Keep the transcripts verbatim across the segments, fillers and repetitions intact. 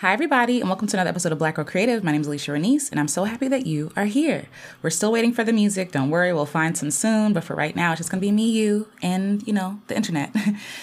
Hi, everybody, and welcome to another episode of Black Girl Creative. My name is Alicia Renice, and I'm so happy that you are here. We're still waiting for the music. Don't worry, we'll find some soon. But for right now, it's just going to be me, you, and, you know, the internet.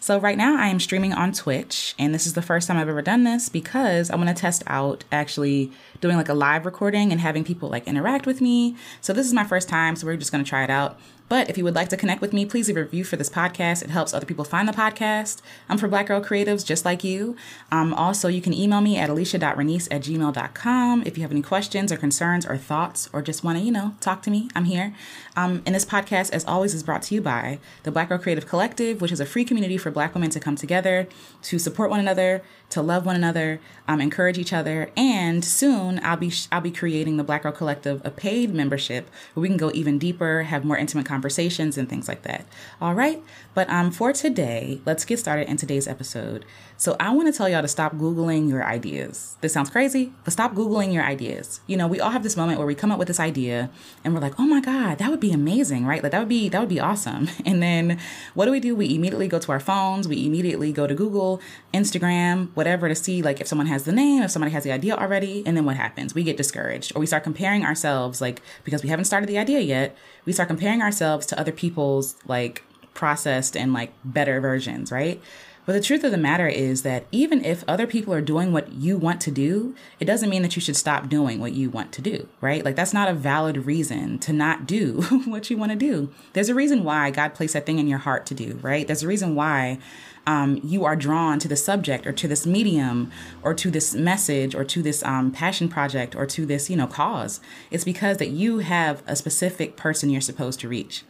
So right now I am streaming on Twitch, and this is the first time I've ever done this because I want to test out actually doing like a live recording and having people like interact with me. So this is my first time, so we're just going to try it out. But if you would like to connect with me, please leave a review for this podcast. It helps other people find the podcast. I'm for Black Girl Creatives, just like you. Um, also, you can email me at alicia dot renice at gmail dot com if you have any questions or concerns or thoughts or just want to, you know, talk to me. I'm here. Um, and this podcast, as always, is brought to you by the Black Girl Creative Collective, which is a free community for Black women to come together, to support one another, to love one another, um, encourage each other. And soon I'll be I'll be creating the Black Girl Collective, a paid membership where we can go even deeper, have more intimate conversations. conversations and things like that. All right. But um, for today, let's get started in today's episode. So I want to tell y'all to stop Googling your ideas. This sounds crazy, but stop Googling your ideas. You know, we all have this moment where we come up with this idea and we're like, oh my God, that would be amazing, right? Like that would be, that would be awesome. And then what do we do? We immediately go to our phones. We immediately go to Google, Instagram, whatever to see like if someone has the name, if somebody has the idea already. And then what happens? We get discouraged or we start comparing ourselves like because we haven't started the idea yet. We start comparing ourselves to other people's like processed and like better versions, right? But the truth of the matter is that even if other people are doing what you want to do, it doesn't mean that you should stop doing what you want to do, right? Like that's not a valid reason to not do what you want to do. There's a reason why God placed that thing in your heart to do, right? There's a reason why um, you are drawn to the subject or to this medium or to this message or to this um, passion project or to this, you know, cause. It's because that you have a specific person you're supposed to reach.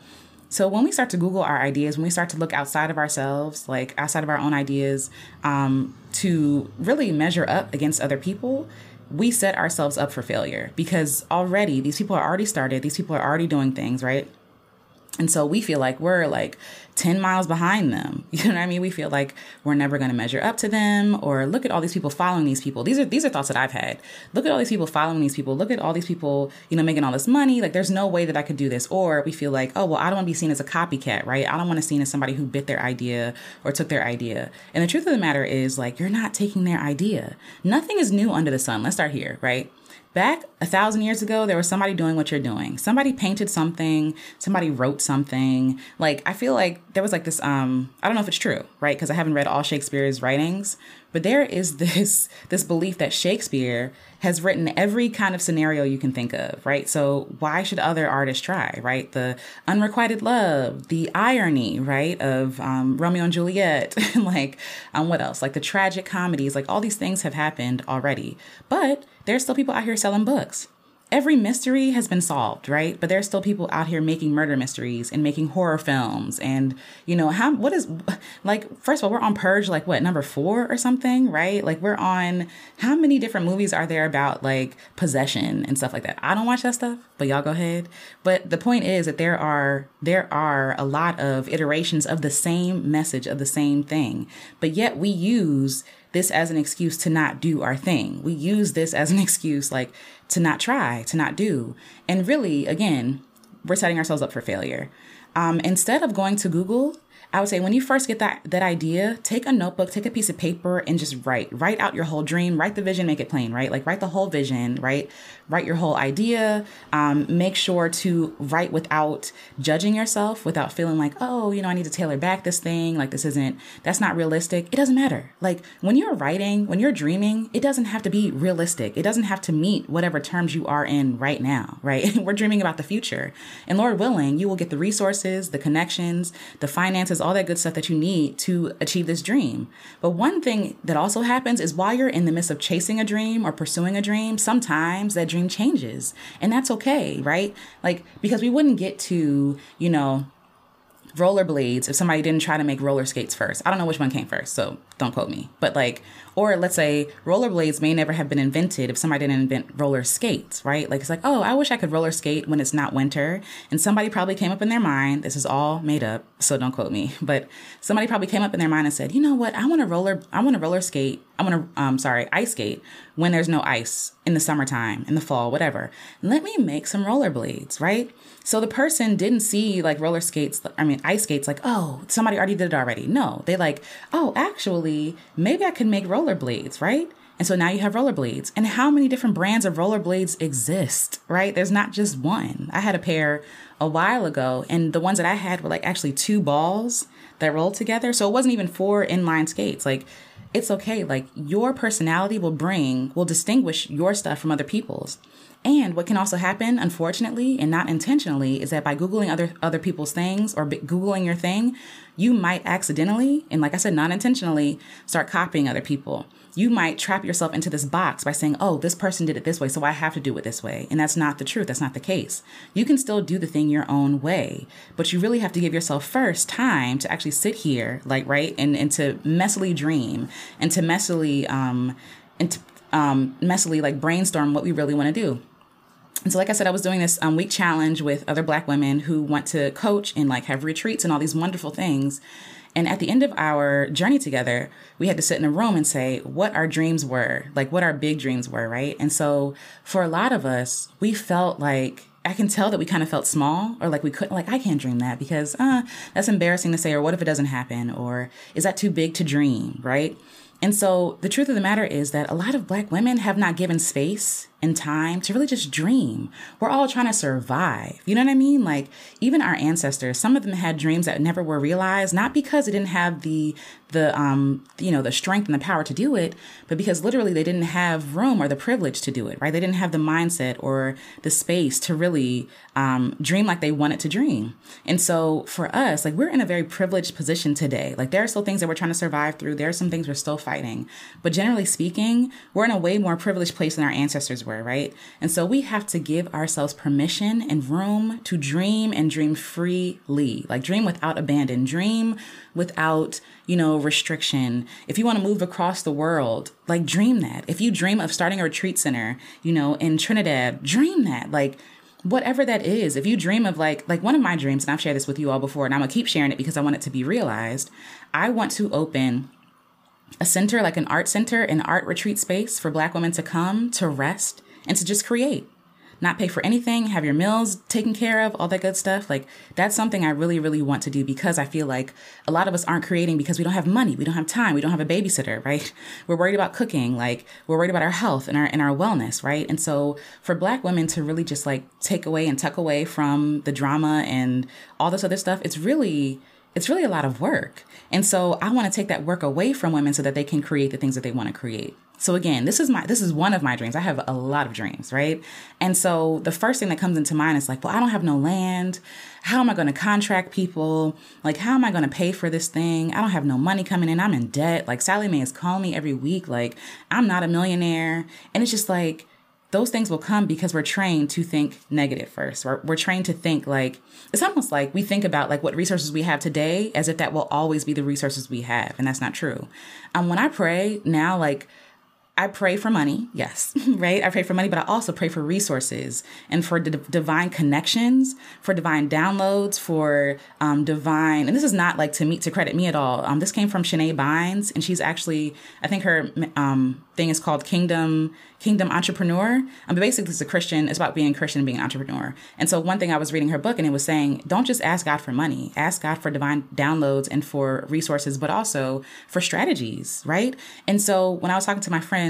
So when we start to Google our ideas, when we start to look outside of ourselves, like outside of our own ideas, um, to really measure up against other people, we set ourselves up for failure because already these people are already started. These people are already doing things, right? And so we feel like we're like ten miles behind them. You know what I mean? We feel like we're never going to measure up to them or look at all these people following these people. These are these are thoughts that I've had. Look at all these people following these people. Look at all these people, you know, making all this money. Like there's no way that I could do this. Or we feel like, oh, well, I don't want to be seen as a copycat, right? I don't want to be seen as somebody who bit their idea or took their idea. And the truth of the matter is like you're not taking their idea. Nothing is new under the sun. Let's start here, right? Back a thousand years ago, there was somebody doing what you're doing. Somebody painted something. Somebody wrote something. Like, I feel like there was like this, um, I don't know if it's true, right? Because I haven't read all Shakespeare's writings. But there is this, this belief that Shakespeare has written every kind of scenario you can think of, right? So why should other artists try, right? The unrequited love, the irony, right, of um, Romeo and Juliet, and like, um, what else? Like the tragic comedies, like all these things have happened already. But there's still people out here selling books. Every mystery has been solved, right? But there's still people out here making murder mysteries and making horror films. And, you know, how, what is, like, first of all, we're on Purge, like, what, number four or something, right? Like, we're on, how many different movies are there about, like, possession and stuff like that? I don't watch that stuff, but y'all go ahead. But the point is that there are, there are a lot of iterations of the same message, of the same thing. But yet we use this as an excuse to not do our thing. We use this as an excuse, like, to not try, to not do. And really, again, we're setting ourselves up for failure. Um, instead of going to Google, I would say when you first get that, that idea, take a notebook, take a piece of paper and just write. Write out your whole dream, write the vision, make it plain, right? Like write the whole vision, right? Write your whole idea. Um, make sure to write without judging yourself, without feeling like, oh, you know, I need to tailor back this thing. Like this isn't, that's not realistic. It doesn't matter. Like when you're writing, when you're dreaming, it doesn't have to be realistic. It doesn't have to meet whatever terms you are in right now, right? We're dreaming about the future. And Lord willing, you will get the resources, the connections, the finances, all that good stuff that you need to achieve this dream. But one thing that also happens is while you're in the midst of chasing a dream or pursuing a dream, sometimes that dream changes. And that's okay, right? Like, because we wouldn't get to, you know, rollerblades if somebody didn't try to make roller skates first. I don't know which one came first, so don't quote me. But like, or let's say rollerblades may never have been invented if somebody didn't invent roller skates, right? Like, it's like, oh, I wish I could roller skate when it's not winter. And somebody probably came up in their mind, this is all made up, so don't quote me. But somebody probably came up in their mind and said, you know what? I want to roller, I want to roller skate. I want to, um, sorry, ice skate when there's no ice in the summertime, in the fall, whatever. Let me make some rollerblades, right? So the person didn't see like roller skates, I mean, ice skates, like, oh, somebody already did it already. No, they like, oh, actually, maybe I can make rollerblades, right? And so now you have rollerblades. And how many different brands of rollerblades exist, right? There's not just one. I had a pair a while ago, and the ones that I had were like actually two balls that rolled together. So it wasn't even four inline skates. Like, it's okay. Like, your personality will bring, will distinguish your stuff from other people's. And what can also happen, unfortunately, and not intentionally, is that by Googling other other people's things or b- Googling your thing, you might accidentally, and like I said, not intentionally, start copying other people. You might trap yourself into this box by saying, oh, this person did it this way, so I have to do it this way. And that's not the truth. That's not the case. You can still do the thing your own way, but you really have to give yourself first time to actually sit here, like, right, and, and to messily dream and to messily, um, and to um, messily, like, brainstorm what we really want to do. And so, like I said, I was doing this um, week challenge with other Black women who want to coach and like have retreats and all these wonderful things. And at the end of our journey together, we had to sit in a room and say what our dreams were, like what our big dreams were, right? And so for a lot of us, we felt like, I can tell that we kind of felt small, or like we couldn't, like, I can't dream that because uh, that's embarrassing to say, or what if it doesn't happen? Or is that too big to dream, right? And so the truth of the matter is that a lot of Black women have not given space and time to really just dream. We're all trying to survive. You know what I mean? Like, even our ancestors, some of them had dreams that never were realized, not because they didn't have the, the, um, you know, the strength and the power to do it, but because literally they didn't have room or the privilege to do it, right? They didn't have the mindset or the space to really, um, dream like they wanted to dream. And so for us, like, we're in a very privileged position today. Like, there are still things that we're trying to survive through. There are some things we're still fighting, but generally speaking, we're in a way more privileged place than our ancestors were. Right? And so we have to give ourselves permission and room to dream and dream freely, like dream without abandon, dream without, you know, restriction. If you want to move across the world, like dream that. If you dream of starting a retreat center, you know, in Trinidad, dream that. Like, whatever that is, if you dream of like, like one of my dreams, and I've shared this with you all before, and I'm gonna keep sharing it because I want it to be realized. I want to open a center, like an art center, an art retreat space for Black women to come to rest and to just create, not pay for anything, have your meals taken care of, all that good stuff. Like, that's something I really, really want to do because I feel like a lot of us aren't creating because we don't have money. We don't have time. We don't have a babysitter, right? We're worried about cooking. Like, we're worried about our health and our, and our wellness, right? And so for Black women to really just like take away and tuck away from the drama and all this other stuff, it's really, it's really a lot of work. And so I want to take that work away from women so that they can create the things that they want to create. So again, this is my, this is one of my dreams. I have a lot of dreams, right? And so the first thing that comes into mind is like, well, I don't have no land. How am I going to contract people? Like, how am I going to pay for this thing? I don't have no money coming in. I'm in debt. Like, Sally Mae is calling me every week. Like, I'm not a millionaire. And it's just like, those things will come because we're trained to think negative first. We're, we're trained to think like, it's almost like we think about like what resources we have today as if that will always be the resources we have. And that's not true. Um, when I pray now, like, I pray for money, yes, right? I pray for money, but I also pray for resources and for d- divine connections, for divine downloads, for um, divine, and this is not like to meet to credit me at all. Um, this came from Shanae Bynes, and she's actually, I think her um, thing is called Kingdom Kingdom Entrepreneur. Um, but basically, it's a Christian, it's about being Christian and being an entrepreneur. And so one thing, I was reading her book, and it was saying, don't just ask God for money, ask God for divine downloads and for resources, but also for strategies, right? And so when I was talking to my friend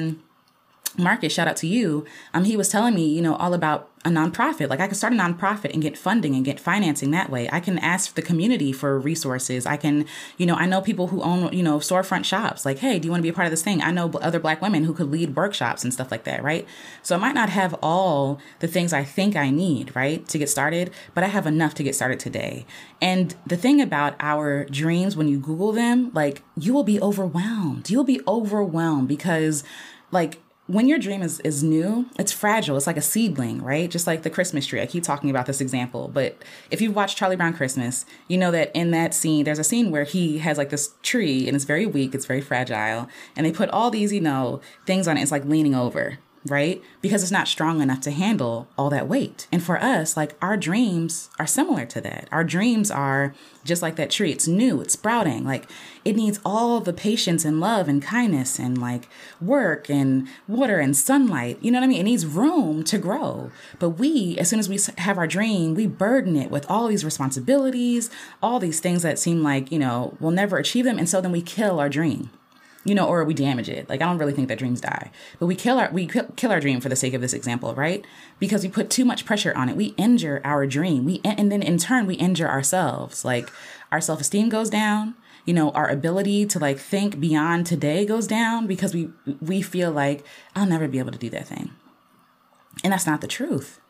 Marcus, shout out to you. Um, he was telling me, you know, all about a nonprofit. Like, I could start a nonprofit and get funding and get financing that way. I can ask the community for resources. I can, you know, I know people who own, you know, storefront shops. Like, hey, do you want to be a part of this thing? I know other Black women who could lead workshops and stuff like that, right? So I might not have all the things I think I need, right, to get started, but I have enough to get started today. And the thing about our dreams, when you Google them, like, you will be overwhelmed. You'll be overwhelmed because, like, when your dream is, is new, it's fragile. It's like a seedling, right? Just like the Christmas tree. I keep talking about this example, but if you've watched Charlie Brown Christmas, you know that in that scene, there's a scene where he has like this tree and it's very weak. It's very fragile. And they put all these, you know, things on it. It's like leaning over, right? Because it's not strong enough to handle all that weight. And for us, like, our dreams are similar to that. Our dreams are just like that tree. It's new, it's sprouting. Like, it needs all the patience and love and kindness and like work and water and sunlight. You know what I mean? It needs room to grow. But we, as soon as we have our dream, we burden it with all these responsibilities, all these things that seem like, you know, we'll never achieve them. And so then we kill our dream. you know, or we damage it. Like, I don't really think that dreams die, but we kill our, we kill our dream for the sake of this example, right? Because we put too much pressure on it. We injure our dream. We, and then in turn, we injure ourselves. Like, our self-esteem goes down, you know, our ability to like think beyond today goes down because we, we feel like I'll never be able to do that thing. And that's not the truth.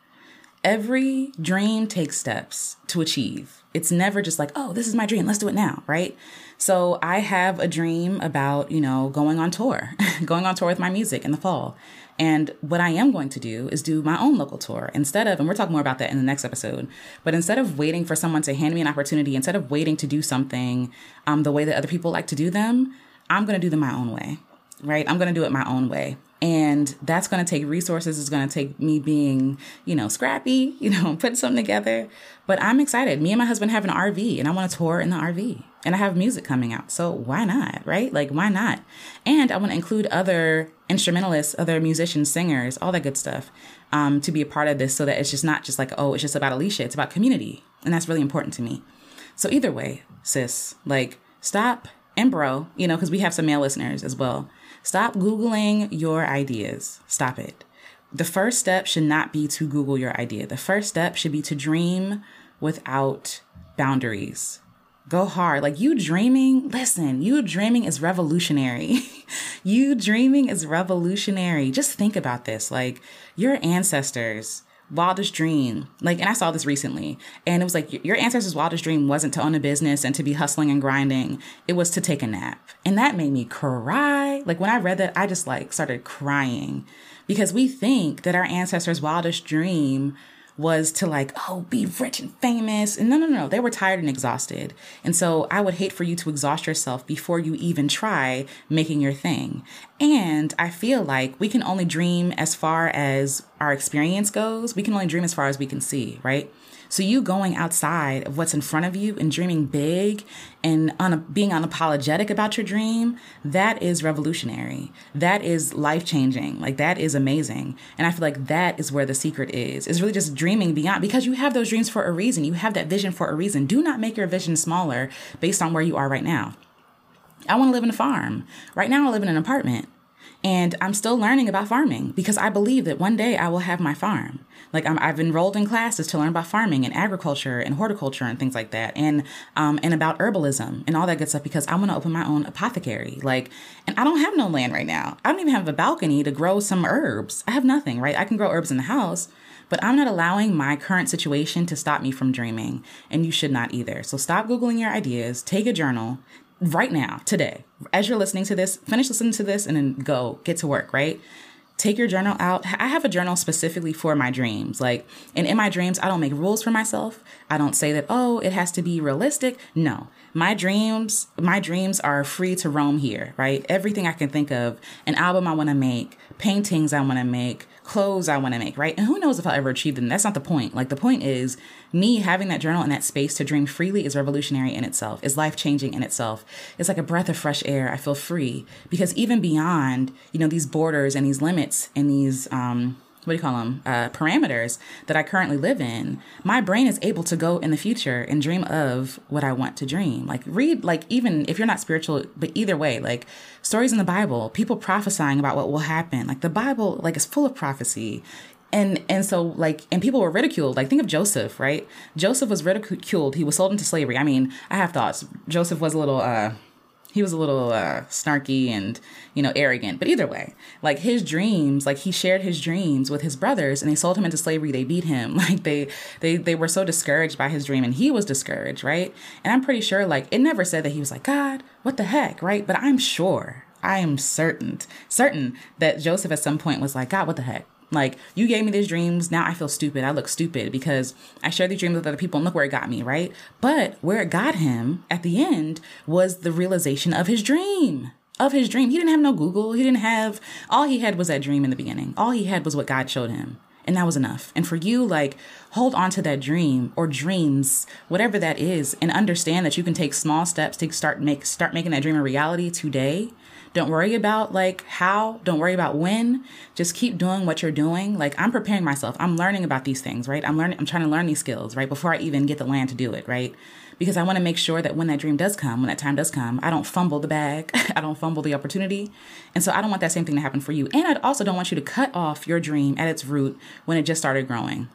Every dream takes steps to achieve. It's never just like, oh, this is my dream. Let's do it now. Right. So I have a dream about, you know, going on tour, going on tour with my music in the fall. And what I am going to do is do my own local tour instead of, and we're talking more about that in the next episode, but instead of waiting for someone to hand me an opportunity, instead of waiting to do something um, the way that other people like to do them, I'm going to do them my own way. Right. I'm going to do it my own way. And that's going to take resources. It's going to take me being, you know, scrappy, you know, putting something together. But I'm excited. Me and my husband have an R V and I want to tour in the R V and I have music coming out. So why not? Right? Like, why not? And I want to include other instrumentalists, other musicians, singers, all that good stuff um, to be a part of this so that it's just not just like, oh, it's just about Alicia. It's about community. And that's really important to me. So either way, sis, like, stop and bro, you know, because we have some male listeners as well. Stop Googling your ideas. Stop it. The first step should not be to Google your idea. The first step should be to dream without boundaries. Go hard. Like, you dreaming, listen, you dreaming is revolutionary. You dreaming is revolutionary. Just think about this. Like, your ancestors' wildest dream, like, and I saw this recently, and it was like, your ancestors' wildest dream wasn't to own a business and to be hustling and grinding. It was to take a nap. And that made me cry. Like, when I read that, I just like started crying because we think that our ancestors' wildest dream was to like, oh, be rich and famous. And no, no, no, they were tired and exhausted. And so I would hate for you to exhaust yourself before you even try making your thing. And I feel like we can only dream as far as our experience goes. We can only dream as far as we can see, right? So you going outside of what's in front of you and dreaming big and un- being unapologetic about your dream, that is revolutionary. That is life-changing. Like, that is amazing. And I feel like that is where the secret is. It's really just dreaming beyond, because you have those dreams for a reason. You have that vision for a reason. Do not make your vision smaller based on where you are right now. I want to live in a farm. Right now I live in an apartment. And I'm still learning about farming because I believe that one day I will have my farm. Like, I'm, I've enrolled in classes to learn about farming and agriculture and horticulture and things like that. And, um, and about herbalism and all that good stuff because I want to open my own apothecary. Like, and I don't have no land right now. I don't even have a balcony to grow some herbs. I have nothing, right? I can grow herbs in the house, but I'm not allowing my current situation to stop me from dreaming. And you should not either. So stop Googling your ideas, take a journal. Right now, today, as you're listening to this, finish listening to this and then go get to work, right? Take your journal out. I have a journal specifically for my dreams. Like, and in my dreams, I don't make rules for myself. I don't say that, oh, it has to be realistic. No, my dreams, my dreams are free to roam here, right? Everything I can think of, an album I want to make, paintings I want to make, clothes I want to make, right? And who knows if I'll ever achieve them. That's not the point. Like, the point is me having that journal and that space to dream freely is revolutionary in itself, is life-changing in itself. It's like a breath of fresh air. I feel free because even beyond, you know, these borders and these limits and these, um, what do you call them, uh, parameters that I currently live in, my brain is able to go in the future and dream of what I want to dream. Like, read, like, even if you're not spiritual, but either way, like, stories in the Bible, people prophesying about what will happen. Like, the Bible, like, is full of prophecy. And and so, like, and people were ridiculed. Like, think of Joseph, right? Joseph was ridiculed. He was sold into slavery. I mean, I have thoughts. Joseph was a little, uh, He was a little uh, snarky and, you know, arrogant. But either way, like, his dreams, like, he shared his dreams with his brothers and they sold him into slavery. They beat him. Like, they they they were so discouraged by his dream and he was discouraged. Right. And I'm pretty sure, like, it never said that he was like, God, what the heck? Right. But I'm sure, I am certain, certain that Joseph at some point was like, God, what the heck? Like, you gave me these dreams. Now I feel stupid. I look stupid because I shared these dreams with other people and look where it got me, right? But where it got him at the end was the realization of his dream, of his dream. He didn't have no Google. He didn't have, all he had was that dream in the beginning. All he had was what God showed him. And that was enough. And for you, like, hold on to that dream or dreams, whatever that is, and understand that you can take small steps to start, make, start making that dream a reality today. Don't worry about like how, don't worry about when, just keep doing what you're doing. Like, I'm preparing myself. I'm learning about these things, right? I'm learning, I'm trying to learn these skills, right? Before I even get the land to do it, right? because I want to make sure that when that dream does come, when that time does come, I don't fumble the bag. I don't fumble the opportunity. And so I don't want that same thing to happen for you. And I also don't want you to cut off your dream at its root when it just started growing.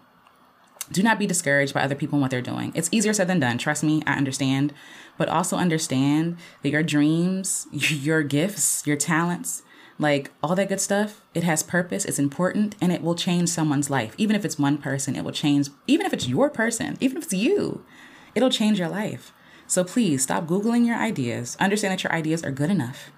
Do not be discouraged by other people and what they're doing. It's easier said than done. Trust me, I understand. But also understand that your dreams, your gifts, your talents, like all that good stuff, it has purpose, it's important, and it will change someone's life. Even if it's one person, it will change. Even if it's your person, even if it's you, it'll change your life. So please stop Googling your ideas. Understand that your ideas are good enough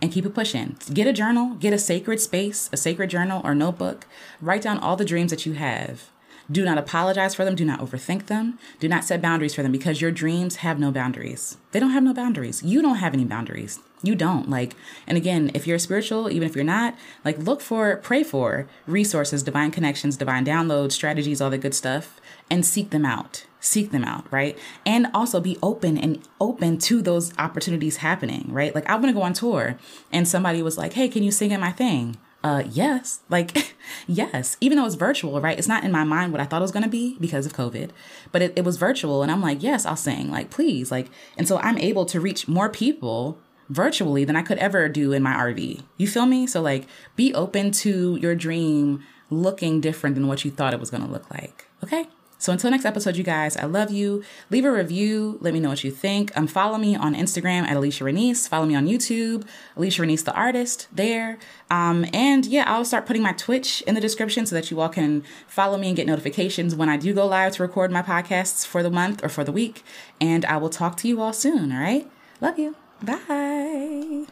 and keep it pushing. Get a journal, get a sacred space, a sacred journal or notebook. Write down all the dreams that you have. Do not apologize for them. Do not overthink them. Do not set boundaries for them, because your dreams have no boundaries. They don't have no boundaries. You don't have any boundaries. You don't. Like, and again, if you're spiritual, even if you're not, like, look for, pray for resources, divine connections, divine downloads, strategies, all the good stuff, and seek them out. Seek them out, right? And also be open and open to those opportunities happening, right? Like, I want to go on tour and somebody was like, hey, can you sing in my thing? Uh, yes, like, yes, even though it's virtual, right? It's not in my mind what I thought it was going to be because of COVID, but it, it was virtual. And I'm like, yes, I'll sing, like, please. Like, and so I'm able to reach more people virtually than I could ever do in my R V. You feel me? So like, be open to your dream looking different than what you thought it was going to look like. Okay. So until next episode, you guys, I love you. Leave a review. Let me know what you think. Um, follow me on Instagram at Alicia Renice. Follow me on YouTube, Alicia Renice the Artist there. Um, and yeah, I'll start putting my Twitch in the description so that you all can follow me and get notifications when I do go live to record my podcasts for the month or for the week. And I will talk to you all soon. All right. Love you. Bye.